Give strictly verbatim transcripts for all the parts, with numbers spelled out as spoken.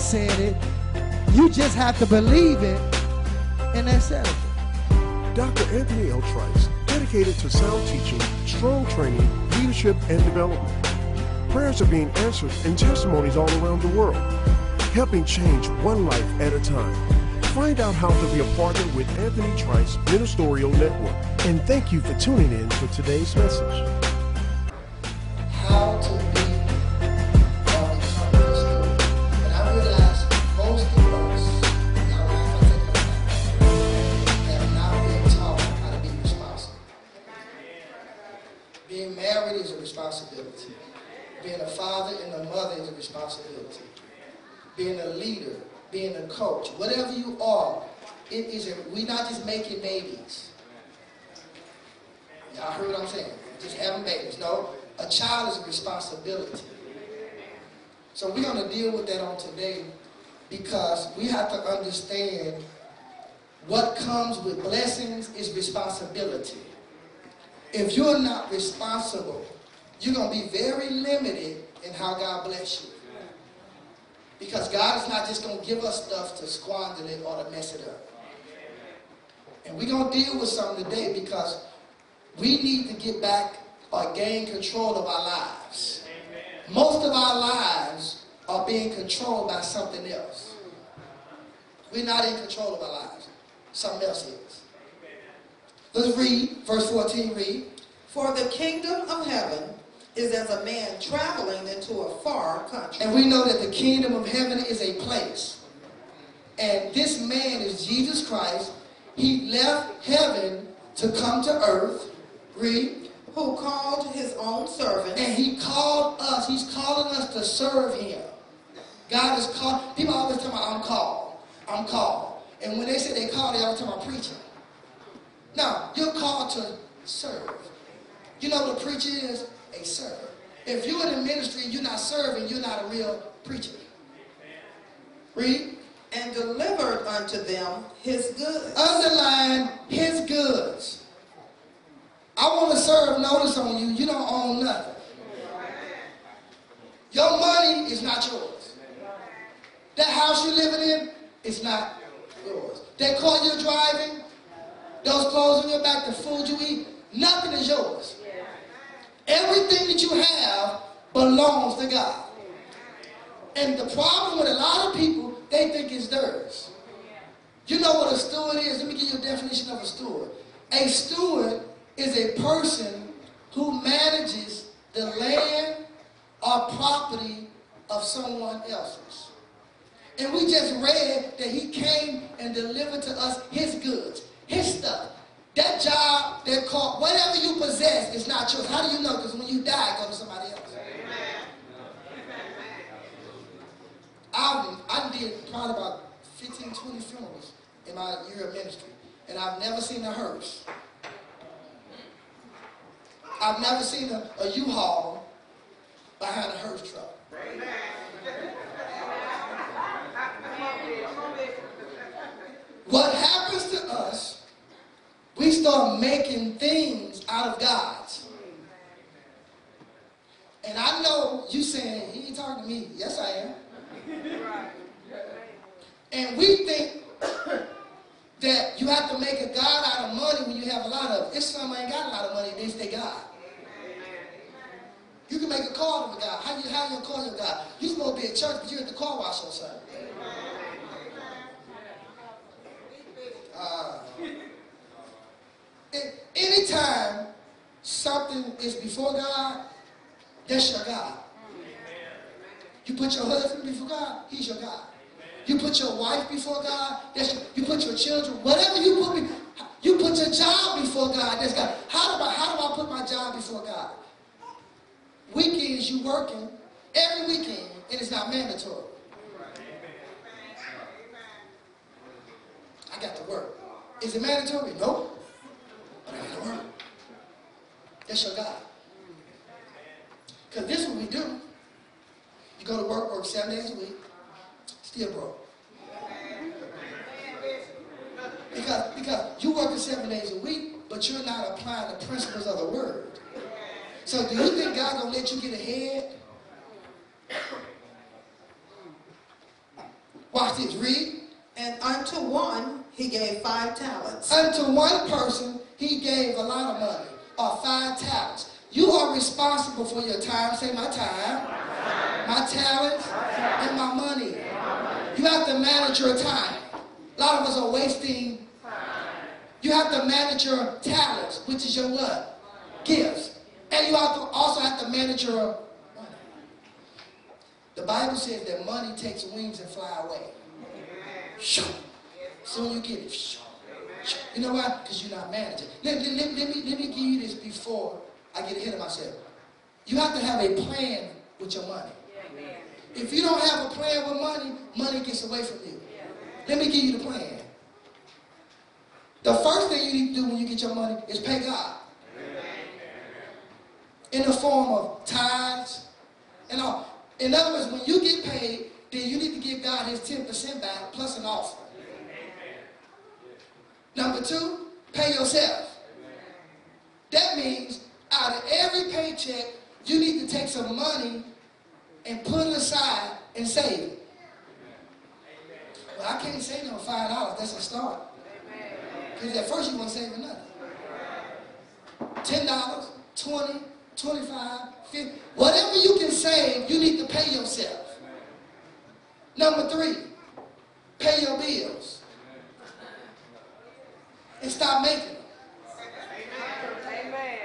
God said it. You just have to believe it, and that's it. Doctor Anthony L. Trice, dedicated to sound teaching, strong training, leadership, and development. Prayers are being answered and testimonies all around the world, helping change one life at a time. Find out how to be a partner with Anthony Trice Ministerial Network. And thank you for tuning in for today's message. How to be on the conference room. And I realize most of us, now I'm going to take a back, have not been taught how to be responsible. Being married is a responsibility. Being a father and a mother is a responsibility. Being a leader, being a coach, whatever you are, it is a, we're not just making babies. Y'all heard what I'm saying? Just having babies. No, a child is a responsibility. So we're going to deal with that on today because we have to understand what comes with blessings is responsibility. If you're not responsible, you're going to be very limited in how God bless you. Because God is not just going to give us stuff to squander it or to mess it up. And we're going to deal with something today because we need to get back or gain control of our lives. Most of our lives are being controlled by something else. We're not in control of our lives. Something else is. Let's read, verse fourteen, read. For the kingdom of heaven is as a man traveling into a far country. And we know that the kingdom of heaven is a place. And this man is Jesus Christ. He left heaven to come to earth. Read. Who called his own servant. And he called us. He's calling us to serve him. God is called. People always tell me, I'm called. I'm called. And when they say they called, they always tell me I'm preaching. No, you're called to serve. You know what a preacher is? A servant. If you're in the ministry and you're not serving, you're not a real preacher. Read. And delivered unto them his goods. Underline his goods. I want to serve notice on you. You don't own nothing. Your money is not yours. That house you're living in is not yours. That car you're driving, those clothes on your back, the food you eat, nothing is yours. Everything that you have belongs to God. And the problem with a lot of people, they think it's theirs. You know what a steward is? Let me give you a definition of a steward. A steward is a person who manages the land or property of someone else's. And we just read that he came and delivered to us his goods, his stuff. That job, that car, whatever you possess is not yours. How do you know? Because when you die, it goes to somebody else. Amen. I, I did probably about fifteen, twenty funerals in my year of ministry, and I've never seen a hearse. I've never seen a, a U-Haul behind a hearse truck. Amen. What happens to us? We start making things out of God's. And I know you saying, he ain't talking to me. Yes, I am. And we think that you have to make a God out of money when you have a lot of it. If somebody ain't got a lot of money, then they God. You can make a car out of God. How do you have your car out of God? You're supposed to be at church, but you're at the car wash on Sunday. Uh, And anytime something is before God, that's your God. Amen. You put your husband before God, he's your God. Amen. You put your wife before God, that's your, you put your children, whatever you put, you put your job before God, that's God. How do I, how do I put my job before God? Weekends you working, every weekend, and it's not mandatory. Amen. I got to work. Is it mandatory? No. That's your God. Because this is what we do. You go to work, work seven days a week, still broke. Because, because you're working seven days a week, but you're not applying the principles of the word. So do you think God's going to let you get ahead? sausage. Read. And unto one he gave five talents. Unto one person he gave a lot of money, or five talents. You are responsible for your time. Say my time, my talents, and my money. You have to manage your time. A lot of us are wasting time. You have to manage your talents, which is your what? Gifts. And you have to also have to manage your money. The Bible says that money takes wings and fly away. Soon you get it. You know why? Because you're not managing. Let, let, let, let, me, let me give you this before I get ahead of myself. You have to have a plan with your money. If you don't have a plan with money, money gets away from you. Let me give you the plan. The first thing you need to do when you get your money is pay God. In the form of tithes and all. In other words, when you get paid, then you need to give God his ten percent back plus an offering. Number two, pay yourself. That means out of every paycheck, you need to take some money and put it aside and save it. Well, I can't save no five dollars. That's a start. Because at first you won't save nothing. ten dollars, twenty dollars, twenty-five dollars, fifty dollars. Whatever you can save, you need to pay yourself. Number three, pay your bills. And stop making them. Amen.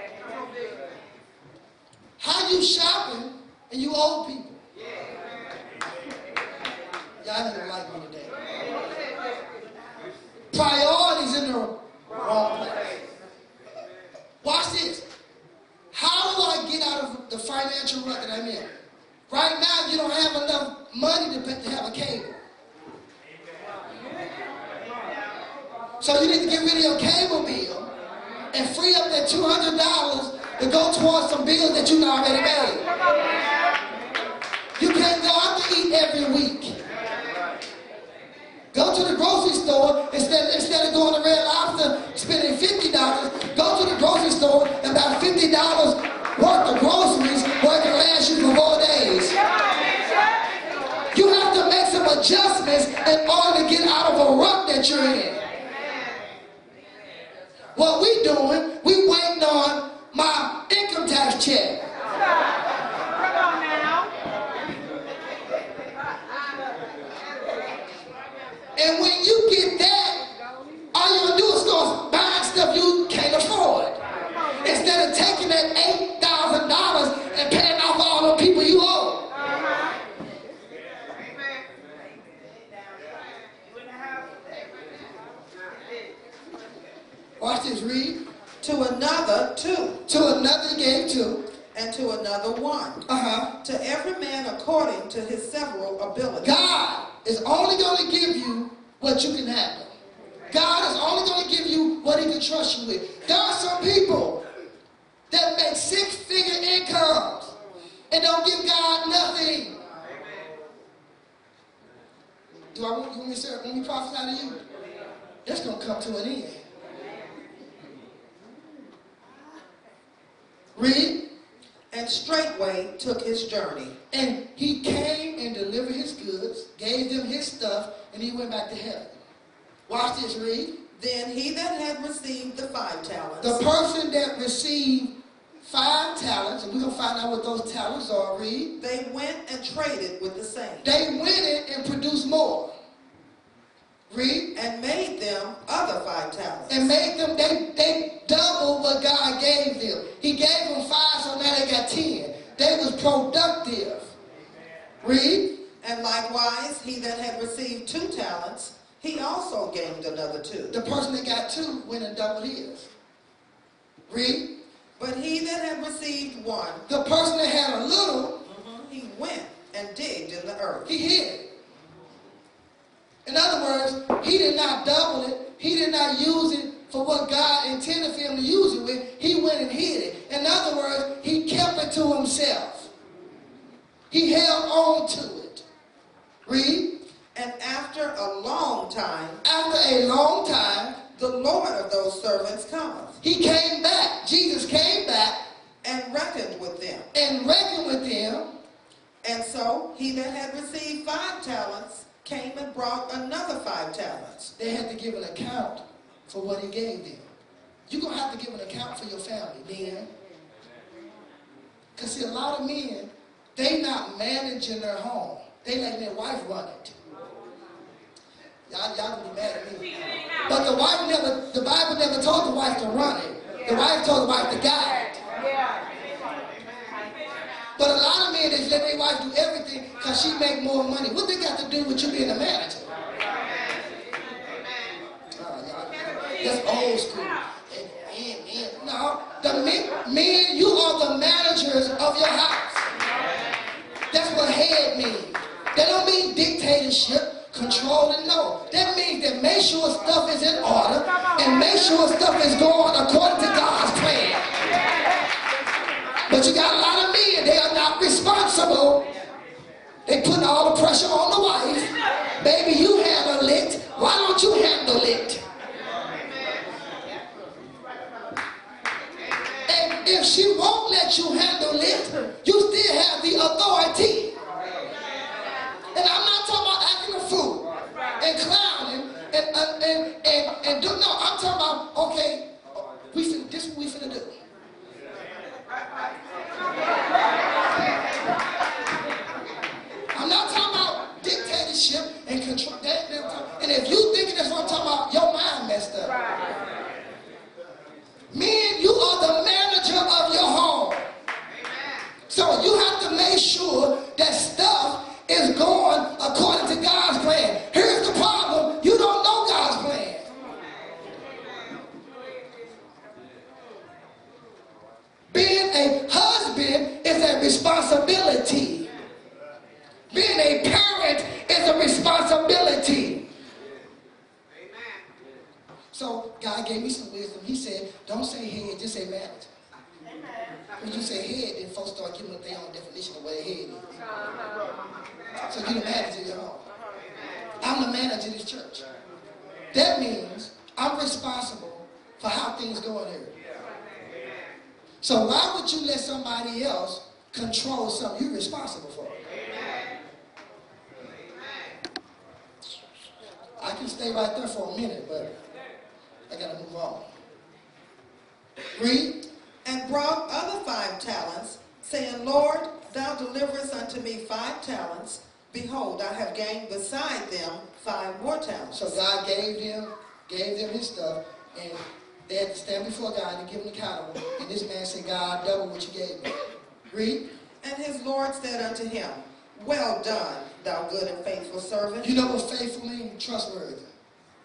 How you shopping and you old people? Y'all didn't like me today. Priorities in the wrong place. Watch this. How do I get out of the financial rut that I'm in? Right now, you don't have enough money to, pay, to have a cable. So you need to get rid of your cable bill and free up that two hundred dollars to go towards some bills that you've already made. You can't go out to eat every week. Go to the grocery store, instead, instead of going to Red Lobster, spending fifty dollars, go to the grocery store and buy fifty dollars worth of groceries where it can last you for four days. You have to make some adjustments in order to get out of a rut that you're in. What we doing, we waiting on my income tax check. Come on now. And when you get that, all you're going to do is go buy stuff you can't afford. Instead of taking that eight and paying off all the people you owe. Uh-huh. Watch this, read. To another, two. To another gave two. And to another one. Uh-huh. To every man according to his several abilities. God is only going to give you what you can handle. God is only going to give you what he can trust you with. There are some people that make six-figure incomes and don't give God nothing. Do I want you to when we prophesy to you? That's going to come to an end. Read. And straightway took his journey. And he came and delivered his goods, gave them his stuff, and he went back to heaven. Watch this, read. Then he that had received the five talents. The person that received five talents, and we're going to find out what those talents are, read. They went and traded with the same. They went in and produced more. Read. And made them other five talents. And made them, they, they doubled what God gave them. He gave them five, so now they got ten. They was productive. Read. And likewise, he that had received two talents, he also gained another two. The person that got two went and doubled his. Read. But he that had received one, the person that had a little, mm-hmm. he went and digged in the earth. He hid. In other words, he did not double it. He did not use it for what God intended for him to use it with. He went and hid it. In other words, he kept it to himself. He held on to it. Read. And after a long time, after a long time, the Lord of those servants cometh. He came back. Jesus came back and reckoned with them. And reckoned with them. And so he that had received five talents came and brought another five talents. They had to give an account for what he gave them. You're going to have to give an account for your family, men. Because see, a lot of men, they not managing their home. They let their wife run it. Y'all gonna be mad at me. But the wife never, the Bible never told the wife to run it. The wife told the wife to guide it. But a lot of men is let their wife do everything because she make more money. What they got to do with you being a manager? That's old school. And, and, and, no, the men, men, you are the managers of your house. That's what head means. That don't mean dictatorship, controlling, no. That means that make sure stuff is in order and make sure stuff is going according to God's plan. But you got a lot of men, they are not responsible. They put all the pressure on the wife. Baby, you handle it. Why don't you handle it? And if she won't let you handle it, you still have the authority. And I'm not talking about acting a fool and clowning and and and, and, and do, no, I'm talking about, okay, we finna, this is what we finna do. I'm not talking about dictatorship and control. That, that, and if you thinking that's what I'm talking about, your mind messed up. Men, you are the manager of your home. So you have to make sure that stuff is going according to God's plan. Here's the problem. You don't know God's plan. Being a husband is a responsibility. Being a parent is a responsibility. So God gave me some wisdom. He said, don't say head, just say marriage. When you say head, then folks start giving up their own definition of what a head is. So you're the manager of your home. I'm the manager of this church. That means I'm responsible for how things go in here. So why would you let somebody else control something you're responsible for? I can stay right there for a minute, but I gotta move on. Read. And brought other five talents, saying, Lord, thou deliverest unto me five talents. Behold, I have gained beside them five more talents. So God gave them, gave them his stuff, and they had to stand before God and give him the account. And this man said, God, double what you gave me. Read. And his Lord said unto him, well done, thou good and faithful servant. You know what faithful means? Trustworthy.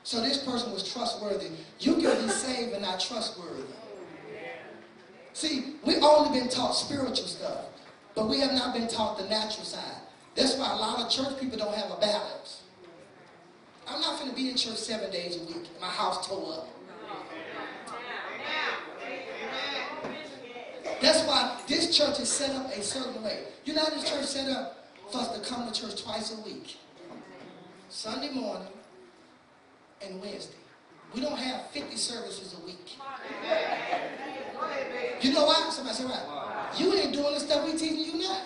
So this person was trustworthy. You can be saved and not trustworthy. See, we've only been taught spiritual stuff, but we have not been taught the natural side. That's why a lot of church people don't have a balance. I'm not going to be in church seven days a week. My house tore up. That's why this church is set up a certain way. You know how this church set up? For us to come to church twice a week. Sunday morning and Wednesday. We don't have fifty services a week. You know why? Somebody say why? You ain't doing the stuff we teaching you now.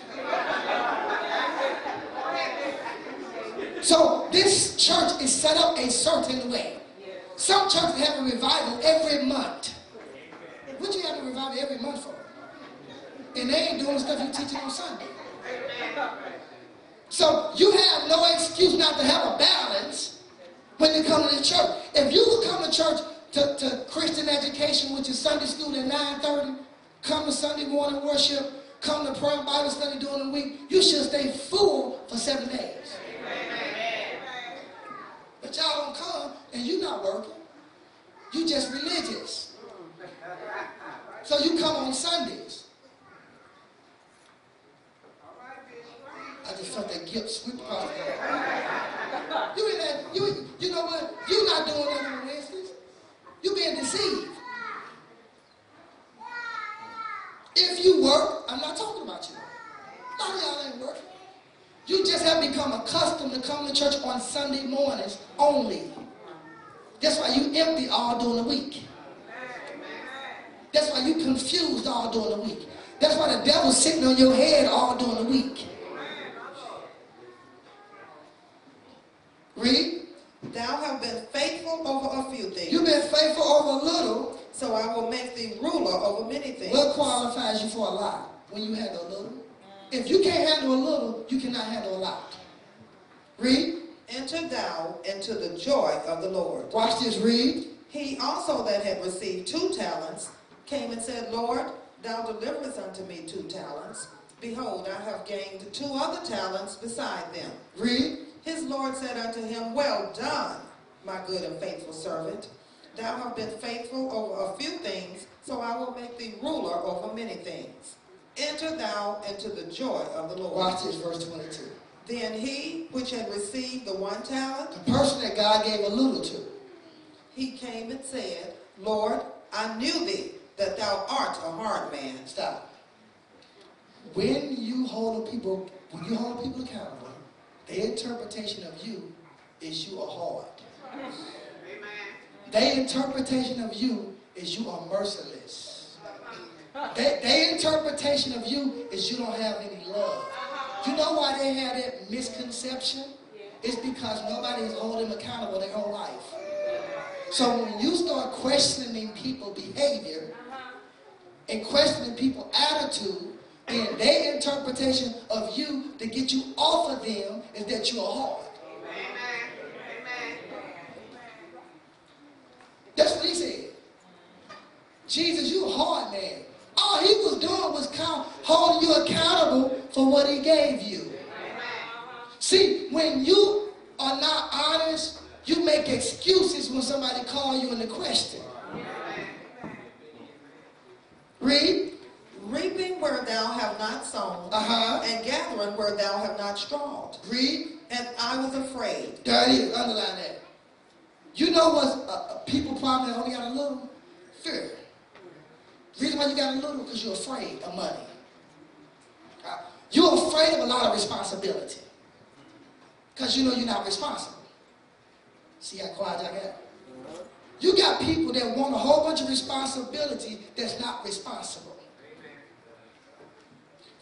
So this church is set up a certain way. Some churches have a revival every month. What you have a revival every month for? And they ain't doing the stuff you teaching on Sunday. So you have no excuse not to have a balance when you come to the church. If you would come to church to, to Christian education, which is Sunday school at nine thirty, come to Sunday morning worship, come to prayer and Bible study during the week, you should stay full for seven days. Amen. But y'all don't come and you're not working. You just religious. So you come on Sundays. I just felt that guilt sweep across there. You ain't that, you, you know what? You're not doing nothing on Wednesdays. You're being deceived. If you work, I'm not talking about you. A lot of y'all ain't working. You just have become accustomed to coming to church on Sunday mornings only. That's why you empty all during the week. That's why you confused all during the week. That's why the devil's sitting on your head all during the week. is the ruler over many things. What qualifies you for a lot? When you handle a little. If you can't handle a little, you cannot handle a lot. Read. Enter thou into the joy of the Lord. Watch this, read. He also that had received two talents came and said, Lord, thou deliverest unto me two talents. Behold, I have gained two other talents beside them. Read. His Lord said unto him, well done, my good and faithful servant. Thou hast been faithful over a few things, so I will make thee ruler over many things. Enter thou into the joy of the Lord. Watch this, verse twenty-two. Then he which had received the one talent, the person that God gave a little to, he came and said, Lord, I knew thee, that thou art a hard man. Stop. When you hold people, when you hold people accountable, their interpretation of you is you are hard. Amen. Their interpretation of you is you are merciless. Their, their interpretation of you is you don't have any love. You know why they had that misconception? It's because nobody is holding them accountable their whole life. So when you start questioning people's behavior and questioning people's attitude, then their interpretation of you to get you off of them is that you are hard. Amen. That's what he said. Jesus, you a hard man. All he was doing was count, holding you accountable for what he gave you. Amen. See, when you are not honest, you make excuses when somebody calls you into question. Amen. Read. Reaping where thou have not sown, uh-huh. and gathering where thou have not strawed. Read. And I was afraid. There it is. Underline that. You know what's a, a people problem that only got a little? Fear. Reason why you got a little because you're afraid of money. You're afraid of a lot of responsibility because you know you're not responsible. See how quiet I got? You got people that want a whole bunch of responsibility that's not responsible.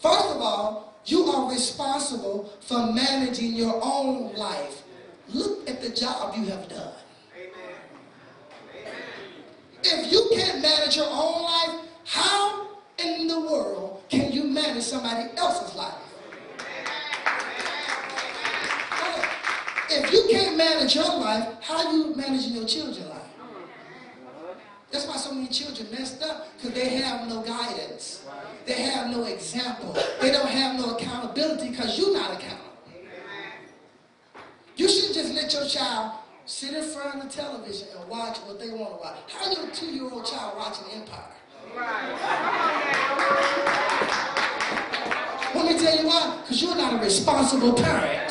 First of all, you are responsible for managing your own life. Look at the job you have done. If you can't manage your own life, how in the world can you manage somebody else's life? If you can't manage your life, how are you managing your children's life? That's why so many children messed up, because they have no guidance. They have no example. They don't have no accountability because you're not accountable. You shouldn't just let your child sit in front of the television and watch what they want to watch. How is your two-year-old child watching Empire? Right. Let me tell you why. Because you're not a responsible parent.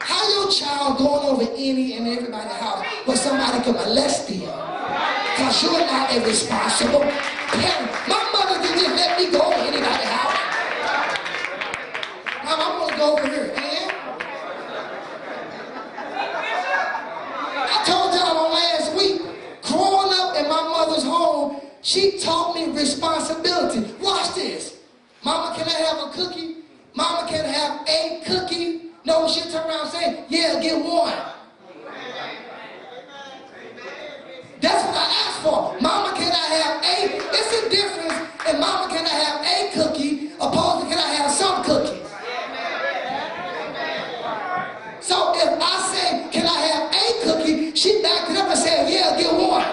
How your child going over any and everybody's house where somebody can molest them? Because you're not a responsible parent. My mother didn't just let me go over anybody's house. Mom, I'm going to go over here. She taught me responsibility. Watch this. Mama, can I have a cookie? Mama, can I have a cookie? No, she'll turn around and say, yeah, get one. That's what I asked for. Mama, can I have a? It's a difference in mama, can I have a cookie, opposed to can I have some cookies. So if I say, can I have a cookie, she backed it up and said, yeah, get one.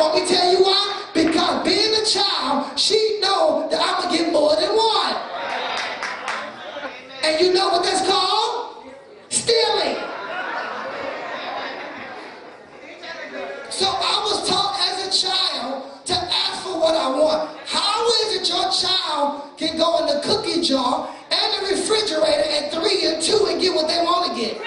Let me tell you why. Because being a child, she know that I'm going to get more than one. And you know what that's called? Stealing. So I was taught as a child to ask for what I want. How is it your child can go in the cookie jar and the refrigerator at three and two and get what they want to get?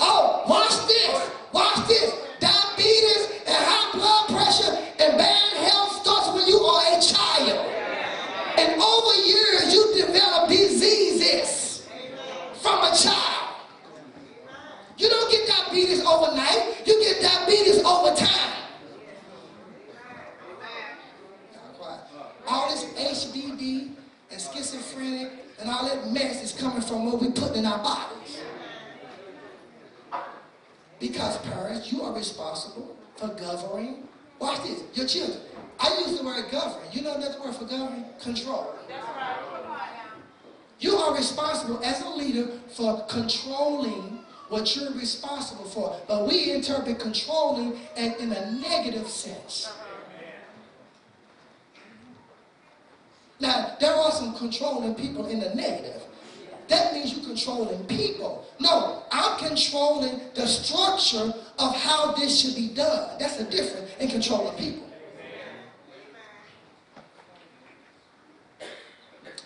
Oh, watch this. Watch this. Diabetes and high blood pressure and bad health starts when you are a child. And over years, you develop diseases from a child. You don't get diabetes overnight. You get diabetes over time. All this H D D and schizophrenic and all that mess is coming from what we put in our bodies. Because parents, you are responsible for governing. Watch this, your children. I use the word govern. You know another word for govern? Control. That's right. Come on now. You are responsible as a leader for controlling what you're responsible for. But we interpret controlling in, in a negative sense. Uh-huh. Now, there are some controlling people in the negative. That means you're controlling people. No, I'm controlling the structure of how this should be done. That's the difference in controlling people. Amen.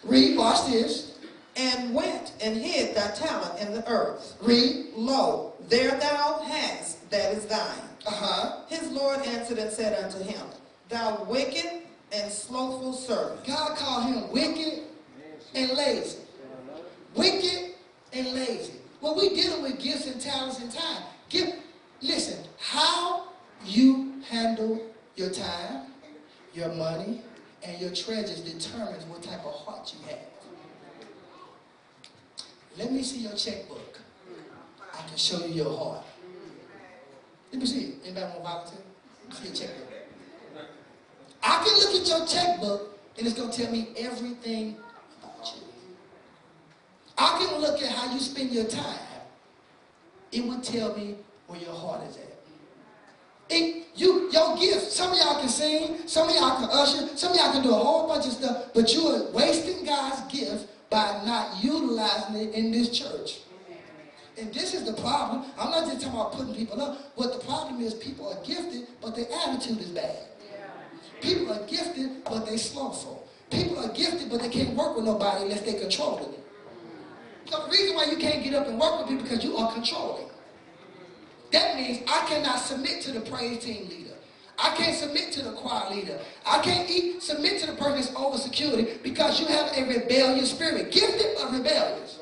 Read, watch this. And went and hid thy talent in the earth. Read. Lo, there thou hast that is thine. Uh-huh. His Lord answered and said unto him, thou wicked and slothful servant. God called him wicked and lazy. Wicked and lazy. Well, we're dealing with gifts and talents and time. Give, listen, how you handle your time, your money, and your treasures determines what type of heart you have. Let me see your checkbook. I can show you your heart. Let me see it. Anybody want to volunteer? Let me see your checkbook. I can look at your checkbook, and it's going to tell me everything about you. I can look at how you spend your time. It will tell me where your heart is at. It, you, your gifts, some of y'all can sing, some of y'all can usher, some of y'all can do a whole bunch of stuff, but you are wasting God's gift by not utilizing it in this church. And this is the problem. I'm not just talking about putting people up. What the problem is, people are gifted, but their attitude is bad. People are gifted, but they're slothful. People are gifted, but they can't work with nobody unless they're controlling it. The reason why you can't get up and work with people because you are controlling. That means I cannot submit to the praise team leader. I can't submit to the choir leader. I can't eat, submit to the person that's over security because you have a rebellious spirit. Gifted, but rebellious.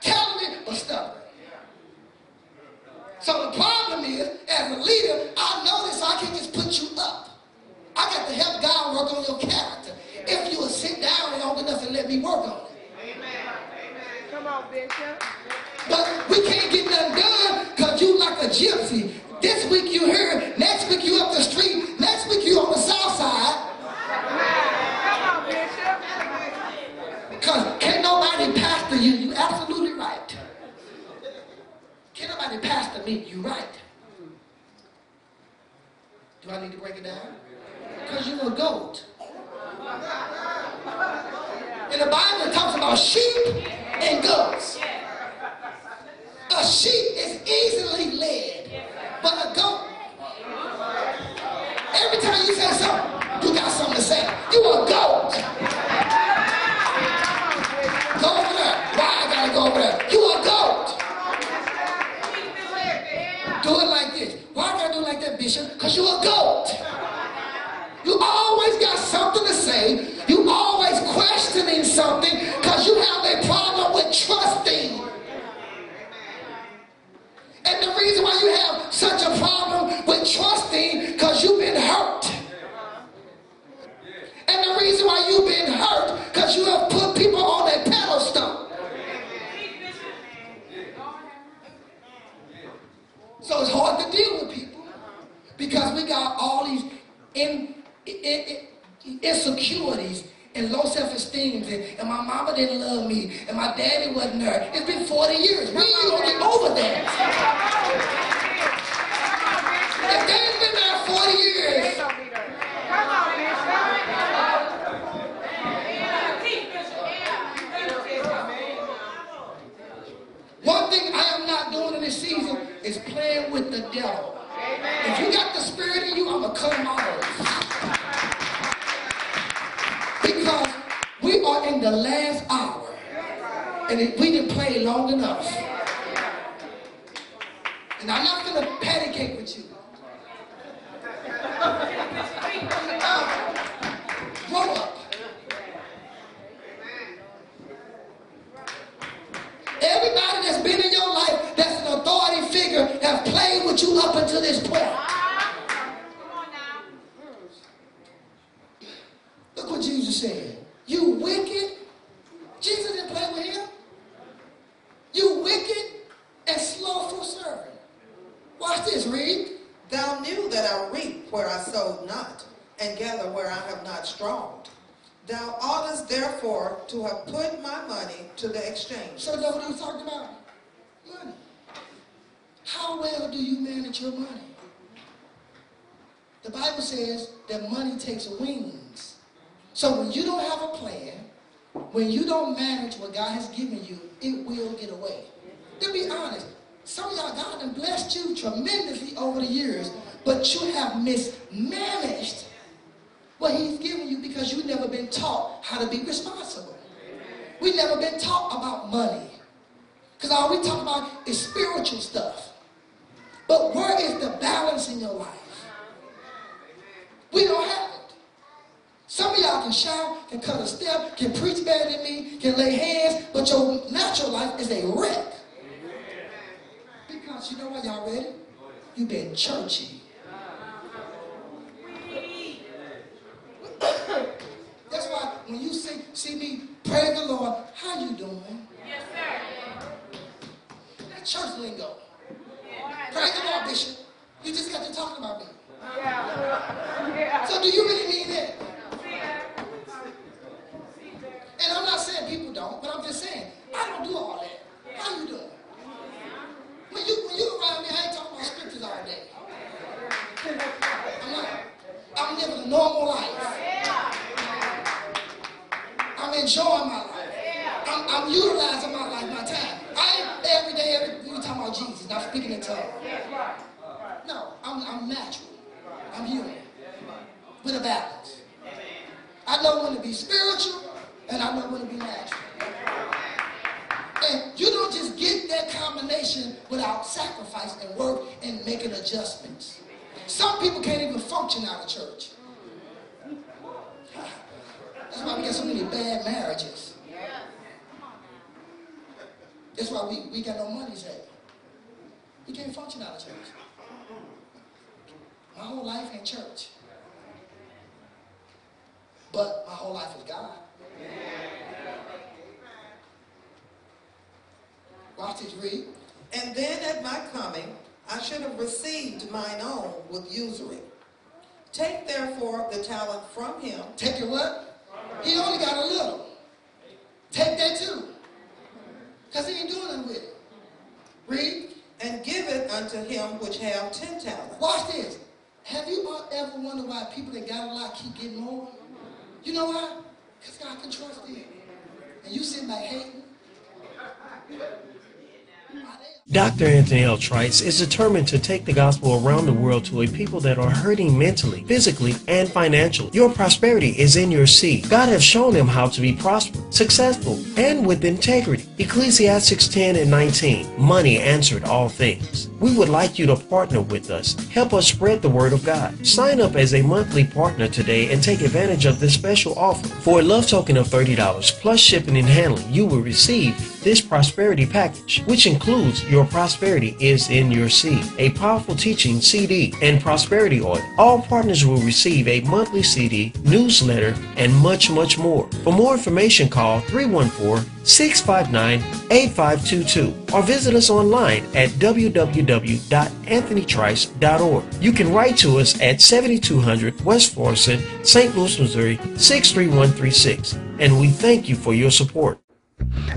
Talented, but stubborn. So the problem is, as a leader, I know this, I can't just put you up. I got to help God work on your character. If you will sit down long enough and let me work on it. Amen. Amen. Come on, Bishop. But we can't get nothing done because you like a gypsy. This week you here, next week you up the street, next week you on the south side. Come on, Bishop. Because can't nobody pastor you. You absolutely right. Can't nobody pastor me. You right. Do I need to break it down? Because you're a goat. And the Bible talks about sheep and goats. A sheep is easily led, but a goat, every time you say something, you got something to say. You a goat. Go over there. Why I gotta go over there? You a goat. Do it like this. Why do I do it like that, Bishop? Because you a goat. You always got something to say. You always questioning something because you have a problem with trusting. And the reason why you have such a problem with trusting because you've been hurt. And the reason why you've been hurt because you have put people on a pedestal. So it's hard to deal with people because we got all these in insecurities and low self-esteem and, and my mama didn't love me and my daddy wasn't there. It's been forty years. When you gonna get over that? If they ain't been there forty years, one thing I am not doing in this season is playing with the devil. If you got the spirit in you, I'm going to cut them off. Because we are in the last hour. And if we didn't play long enough. And I'm not going to patty cake with you. Grow up. Everybody that's been in your life that's an authority figure have played with you up until this point. Come on now. Look what Jesus said. You wicked. Jesus didn't play with him. You wicked and slothful servant. Thou knew that I reap where I sowed not, and gather where I have not strawed. Thou oughtest therefore to have put my money to the exchange. So that's what I'm talking about. Money. How well do you manage your money? The Bible says that money takes wings. So when you don't have a plan, when you don't manage what God has given you, it will get away. To be honest, some of y'all, God has blessed you tremendously over the years, but you have mismanaged what he's given you because you've never been taught how to be responsible. We've never been taught about money, because all we talk about is spiritual stuff. But where is the balance in your life? We don't have it. Some of y'all can shout, can cut a step, can preach better than me, can lay hands, but your natural life is a wreck. Because you know what, y'all ready? You've been churchy. That's why when you see, see me praise the Lord, how you doing? Yes, sir. That church lingo. Yeah. Praise the Lord, Bishop. You just got to talk about me. Yeah. Yeah. So do you really mean that? And I'm not saying people don't, but I'm just saying, I don't do all that. Yeah. How you doing? Yeah. When you when you around me, I ain't talking about scriptures all day. Okay. I'm not. I'm living a normal life. Yeah. I'm enjoying my life. Yeah. I'm, I'm utilizing my life, my time. I ain't every day, every we're talking about Jesus, not speaking in tongues. Yeah. No, I'm, I'm natural. I'm human with a balance. I know when to be spiritual and I know when to be natural. And you don't just get that combination without sacrifice and work and making adjustments. Some people can't even function out of church. That's why we got so many bad marriages. That's why we, we got no money saved. You can't function out of church. My whole life ain't church. But my whole life is God. Watch it, read. And then at my coming, I should have received mine own with usury. Take therefore the talent from him. Take it what? He only got a little. Take that too. Because he ain't doing nothing with it. Read. And give it unto him which have ten talents. Watch this. Have you ever wondered why people that got a lot keep getting more? You know why? Because God can trust them. And you sitting like hating. Doctor Anthony L. Trice is determined to take the gospel around the world to a people that are hurting mentally, physically, and financially. Your prosperity is in your seed. God has shown him how to be prosperous, successful, and with integrity. Ecclesiastes ten and nineteen, money answered all things. We would like you to partner with us. Help us spread the word of God. Sign up as a monthly partner today and take advantage of this special offer. For a love token of thirty dollars plus shipping and handling, you will receive this prosperity package, which includes Your Prosperity is in Your Seed, a powerful teaching C D, and prosperity oil. All partners will receive a monthly C D, newsletter, and much, much more. For more information, call three one four, six five nine, eight five two two or visit us online at w w w dot anthony trice dot org. You can write to us at seventy-two hundred West Florissant, Saint Louis, Missouri six three one three six, and we thank you for your support.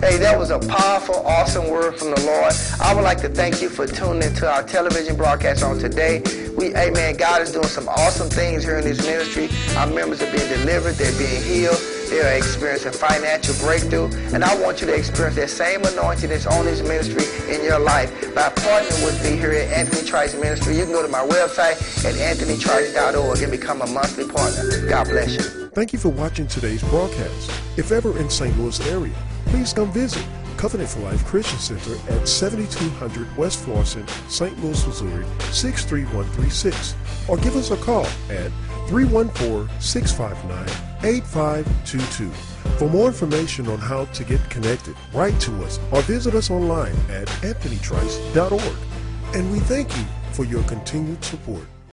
Hey, that was a powerful, awesome word from the Lord. I would like to thank you for tuning into our television broadcast on today. We, amen, God is doing some awesome things here in this ministry. Our members are being delivered. They're being healed. They are experiencing financial breakthrough. And I want you to experience that same anointing that's on this ministry in your life by partnering with me here at Anthony Trice Ministry. You can go to my website at anthony trice dot org and become a monthly partner. God bless you. Thank you for watching today's broadcast. If ever in Saint Louis area, please come visit Covenant for Life Christian Center at seventy-two hundred West Florissant, Saint Louis, Missouri six three one three six, or give us a call at three one four, six five nine, eight five two two. For more information on how to get connected, write to us or visit us online at anthony trice dot org. And we thank you for your continued support.